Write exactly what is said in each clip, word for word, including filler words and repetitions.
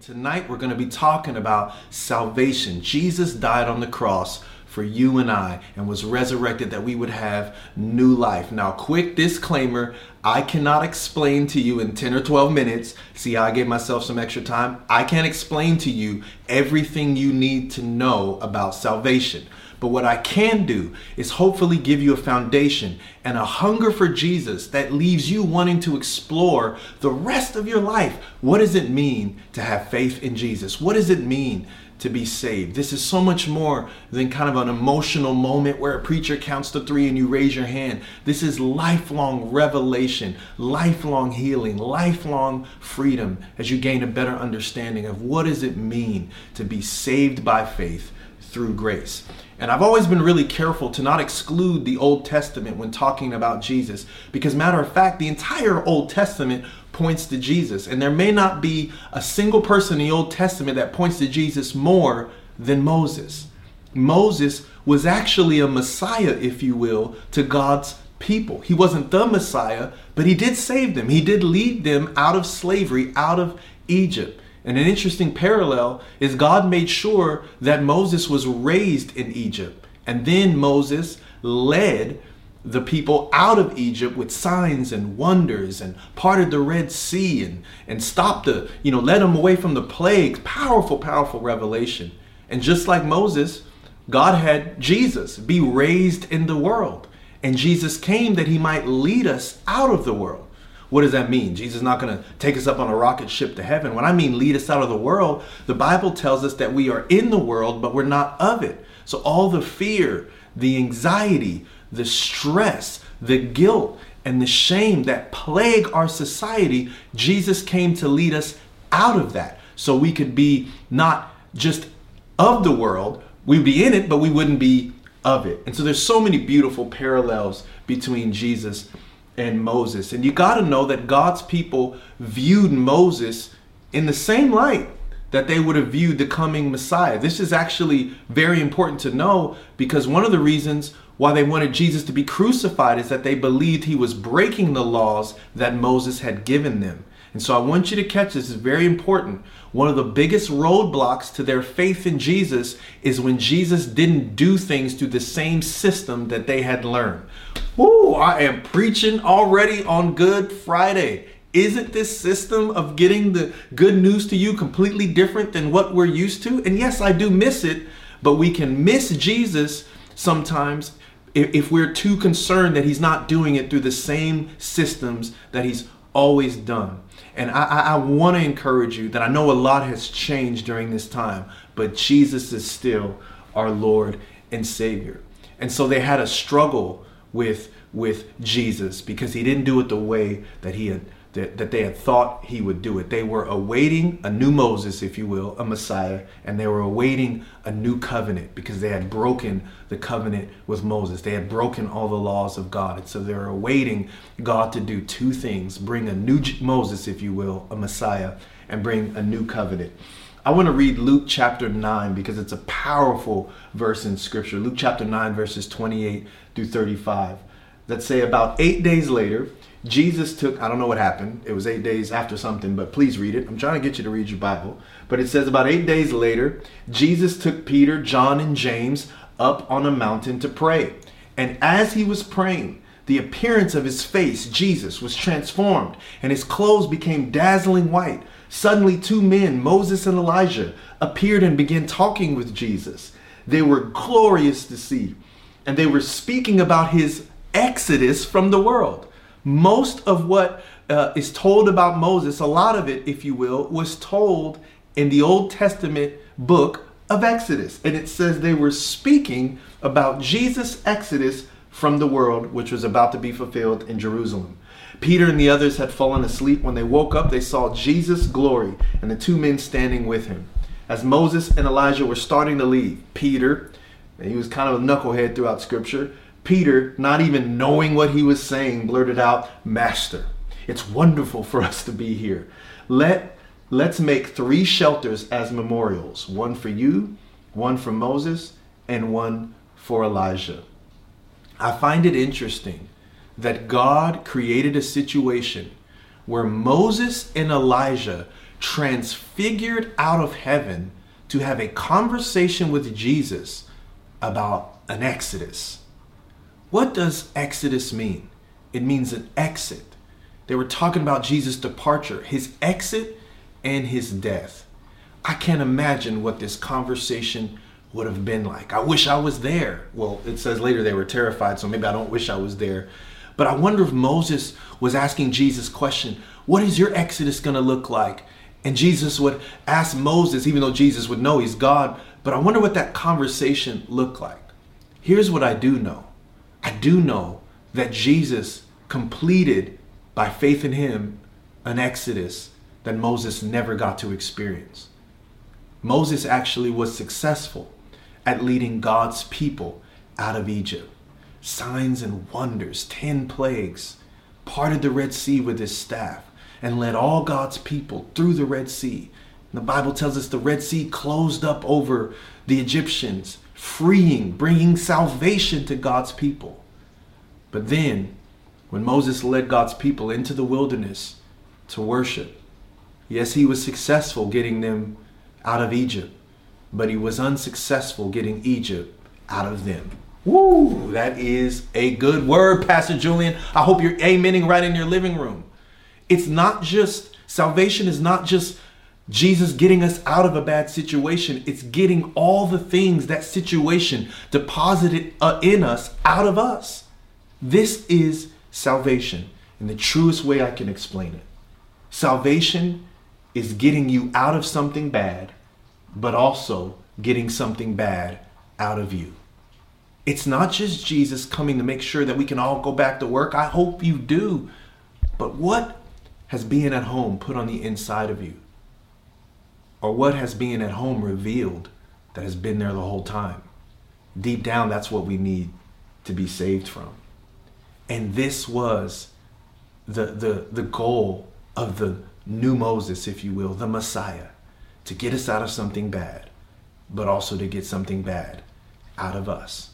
Tonight we're going to be talking about salvation. Jesus died on the cross for you and I and was resurrected that we would have new life. Now, quick disclaimer, I cannot explain to you in ten or twelve minutes. See how I gave myself some extra time? I can't explain to you everything you need to know about salvation. But what I can do is hopefully give you a foundation and a hunger for Jesus that leaves you wanting to explore the rest of your life. What does it mean to have faith in Jesus? What does it mean to be saved? This is so much more than kind of an emotional moment where a preacher counts to three and you raise your hand. This is lifelong revelation, lifelong healing, lifelong freedom as you gain a better understanding of what does it mean to be saved by faith through grace. And I've always been really careful to not exclude the Old Testament when talking about Jesus, because matter of fact, the entire Old Testament points to Jesus. And there may not be a single person in the Old Testament that points to Jesus more than Moses. Moses was actually a Messiah, if you will, to God's people. He wasn't the Messiah, but he did save them. He did lead them out of slavery, out of Egypt. And an interesting parallel is God made sure that Moses was raised in Egypt. And then Moses led the people out of Egypt with signs and wonders and parted the Red Sea and, and stopped the, you know, led them away from the plagues. Powerful, powerful revelation. And just like Moses, God had Jesus be raised in the world. And Jesus came that he might lead us out of the world. What does that mean? Jesus is not going to take us up on a rocket ship to heaven. When I mean lead us out of the world, the Bible tells us that we are in the world, but we're not of it. So all the fear, the anxiety, the stress, the guilt, and the shame that plague our society, Jesus came to lead us out of that. So we could be not just of the world, we'd be in it, but we wouldn't be of it. And so there's so many beautiful parallels between Jesus and Moses. And you got to know that God's people viewed Moses in the same light that they would have viewed the coming Messiah. This is actually very important to know, because one of the reasons why they wanted Jesus to be crucified is that they believed he was breaking the laws that Moses had given them. And so I want you to catch this. It's very important. One of the biggest roadblocks to their faith in Jesus is when Jesus didn't do things through the same system that they had learned. Woo, I am preaching already on Good Friday. Isn't this system of getting the good news to you completely different than what we're used to? And yes, I do miss it, but we can miss Jesus sometimes if we're too concerned that he's not doing it through the same systems that he's always done. And I, I, I want to encourage you that I know a lot has changed during this time, but Jesus is still our Lord and Savior. And so they had a struggle with with Jesus because he didn't do it the way that he had that, that they had thought he would do it. They were awaiting a new Moses, if you will, a Messiah, and they were awaiting a new covenant because they had broken the covenant with Moses. They had broken all the laws of God. And so they were awaiting God to do two things: bring a new Moses, if you will, a Messiah, and bring a new covenant. I want to read Luke chapter nine because it's a powerful verse in scripture. Luke chapter nine, verses twenty-eight through thirty-five. That say about eight days later, Jesus took, I don't know what happened. It was eight days after something, but please read it. I'm trying to get you to read your Bible. But it says about eight days later, Jesus took Peter, John, and James up on a mountain to pray. And as he was praying, the appearance of his face, Jesus, was transformed, and his clothes became dazzling white. Suddenly two men, Moses and Elijah, appeared and began talking with Jesus. They were glorious to see, and they were speaking about his exodus from the world. Most of what uh, is told about Moses, a lot of it, if you will, was told in the Old Testament book of Exodus. And it says they were speaking about Jesus' exodus from the world, which was about to be fulfilled in Jerusalem. Peter and the others had fallen asleep. When they woke up, they saw Jesus' glory and the two men standing with him. As Moses and Elijah were starting to leave, Peter, and he was kind of a knucklehead throughout scripture, Peter, not even knowing what he was saying, blurted out, "Master, it's wonderful for us to be here. Let, let's make three shelters as memorials, one for you, one for Moses, and one for Elijah." I find it interesting that God created a situation where Moses and Elijah transfigured out of heaven to have a conversation with Jesus about an exodus. What does exodus mean? It means an exit. They were talking about Jesus' departure, his exit and his death. I can't imagine what this conversation would have been like. I wish I was there. Well, it says later they were terrified, so maybe I don't wish I was there. But I wonder if Moses was asking Jesus question, what is your exodus going to look like? And Jesus would ask Moses, even though Jesus would know he's God, but I wonder what that conversation looked like. Here's what I do know. I do know that Jesus completed, by faith in him, an exodus that Moses never got to experience. Moses actually was successful at leading God's people out of Egypt. Signs and wonders, ten plagues, parted the Red Sea with his staff, and led all God's people through the Red Sea. And the Bible tells us the Red Sea closed up over the Egyptians, freeing, bringing salvation to God's people. But then, when Moses led God's people into the wilderness to worship, yes, he was successful getting them out of Egypt, but he was unsuccessful getting Egypt out of them. Woo! That is a good word, Pastor Julian. I hope you're amening right in your living room. It's not just, salvation is not just Jesus getting us out of a bad situation. It's getting all the things that situation deposited in us out of us. This is salvation in the truest way I can explain it. Salvation is getting you out of something bad, but also getting something bad out of you. It's not just Jesus coming to make sure that we can all go back to work. I hope you do. But what has being at home put on the inside of you? Or what has being at home revealed that has been there the whole time? Deep down, that's what we need to be saved from. And this was the, the, the goal of the new Moses, if you will, the Messiah, to get us out of something bad, but also to get something bad out of us.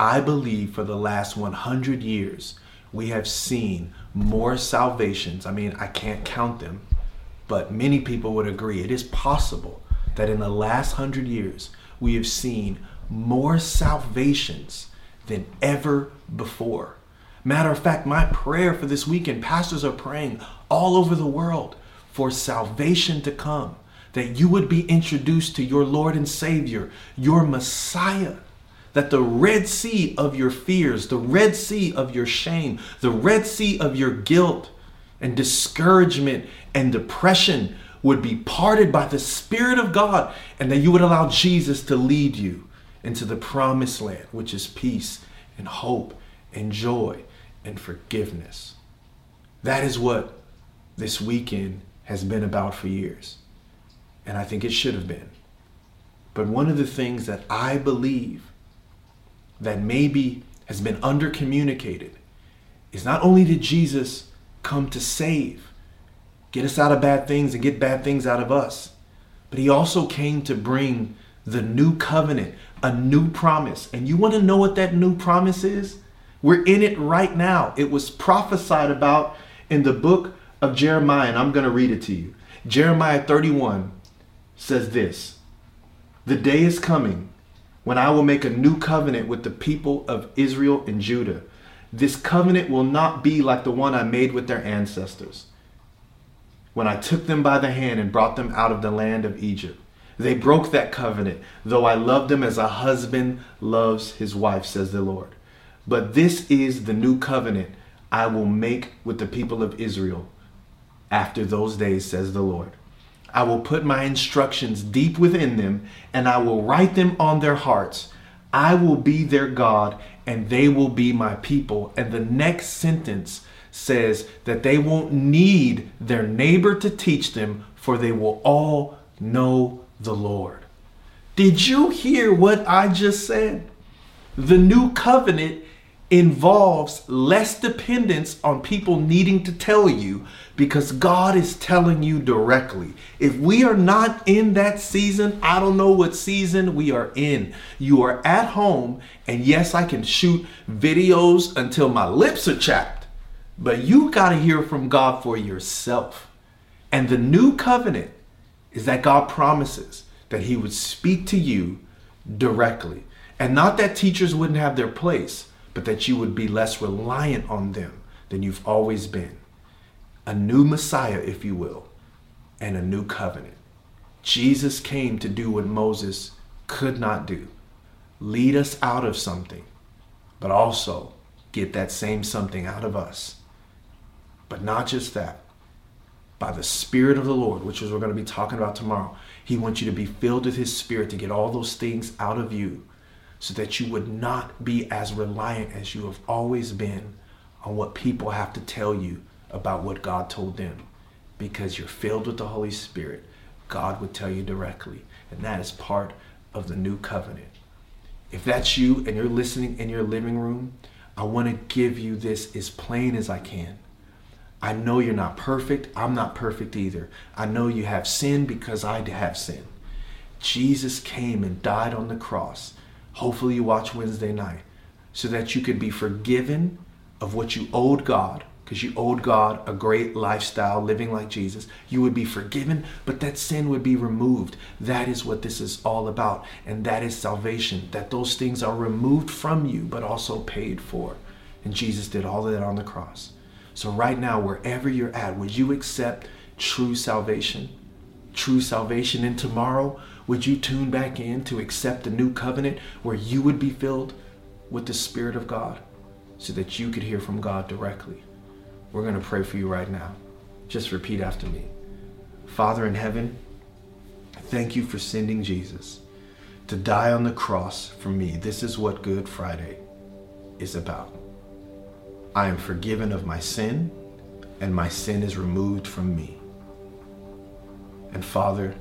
I believe for the last one hundred years, we have seen more salvations. I mean, I can't count them, but many people would agree. It is possible that in the last hundred years, we have seen more salvations than ever before. Matter of fact, my prayer for this weekend, pastors are praying all over the world for salvation to come, that you would be introduced to your Lord and Savior, your Messiah, that the Red Sea of your fears, the Red Sea of your shame, the Red Sea of your guilt and discouragement and depression would be parted by the Spirit of God, and that you would allow Jesus to lead you into the promised land, which is peace and hope and joy and forgiveness. That is what this weekend has been about for years. And I think it should have been. But one of the things that I believe that maybe has been undercommunicated is not only did Jesus come to save, get us out of bad things and get bad things out of us, but he also came to bring the new covenant, a new promise. And you want to know what that new promise is? We're in it right now. It was prophesied about in the book of Jeremiah, and I'm going to read it to you. Jeremiah thirty-one says this, "The day is coming when I will make a new covenant with the people of Israel and Judah. This covenant will not be like the one I made with their ancestors when I took them by the hand and brought them out of the land of Egypt. They broke that covenant, though I loved them as a husband loves his wife, says the Lord. But this is the new covenant I will make with the people of Israel after those days, says the Lord. I will put my instructions deep within them, and I will write them on their hearts. I will be their God, and they will be my people." And the next sentence says that they won't need their neighbor to teach them, for they will all know the Lord. Did you hear what I just said? The new covenant involves less dependence on people needing to tell you, because God is telling you directly. If we are not in that season, I don't know what season we are in. You are at home, and yes, I can shoot videos until my lips are chapped, but you got to hear from God for yourself. And the new covenant is that God promises that he would speak to you directly. And not that teachers wouldn't have their place, but that you would be less reliant on them than you've always been. A new Messiah, if you will, and a new covenant. Jesus came to do what Moses could not do. Lead us out of something, but also get that same something out of us. But not just that. By the Spirit of the Lord, which is what we're going to be talking about tomorrow, he wants you to be filled with his Spirit to get all those things out of you so that you would not be as reliant as you have always been on what people have to tell you about what God told them. Because you're filled with the Holy Spirit, God would tell you directly. And that is part of the new covenant. If that's you and you're listening in your living room, I want to give you this as plain as I can. I know you're not perfect. I'm not perfect either. I know you have sin because I have sin. Jesus came and died on the cross. Hopefully you watch Wednesday night so that you could be forgiven of what you owed God, because you owed God a great lifestyle, living like Jesus. You would be forgiven, but that sin would be removed. That is what this is all about. And that is salvation, that those things are removed from you, but also paid for. And Jesus did all of that on the cross. So right now, wherever you're at, would you accept true salvation? True salvation. And tomorrow, would you tune back in to accept the new covenant where you would be filled with the Spirit of God so that you could hear from God directly? We're going to pray for you right now. Just repeat after me. Father in heaven, thank you for sending Jesus to die on the cross for me. This is what Good Friday is about. I am forgiven of my sin, and my sin is removed from me. And Father,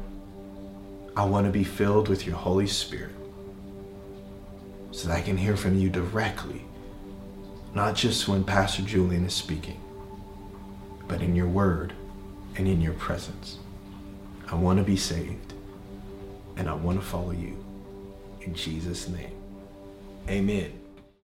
I want to be filled with your Holy Spirit so that I can hear from you directly, not just when Pastor Julian is speaking, but in your word and in your presence. I want to be saved, and I want to follow you. In Jesus' name, amen.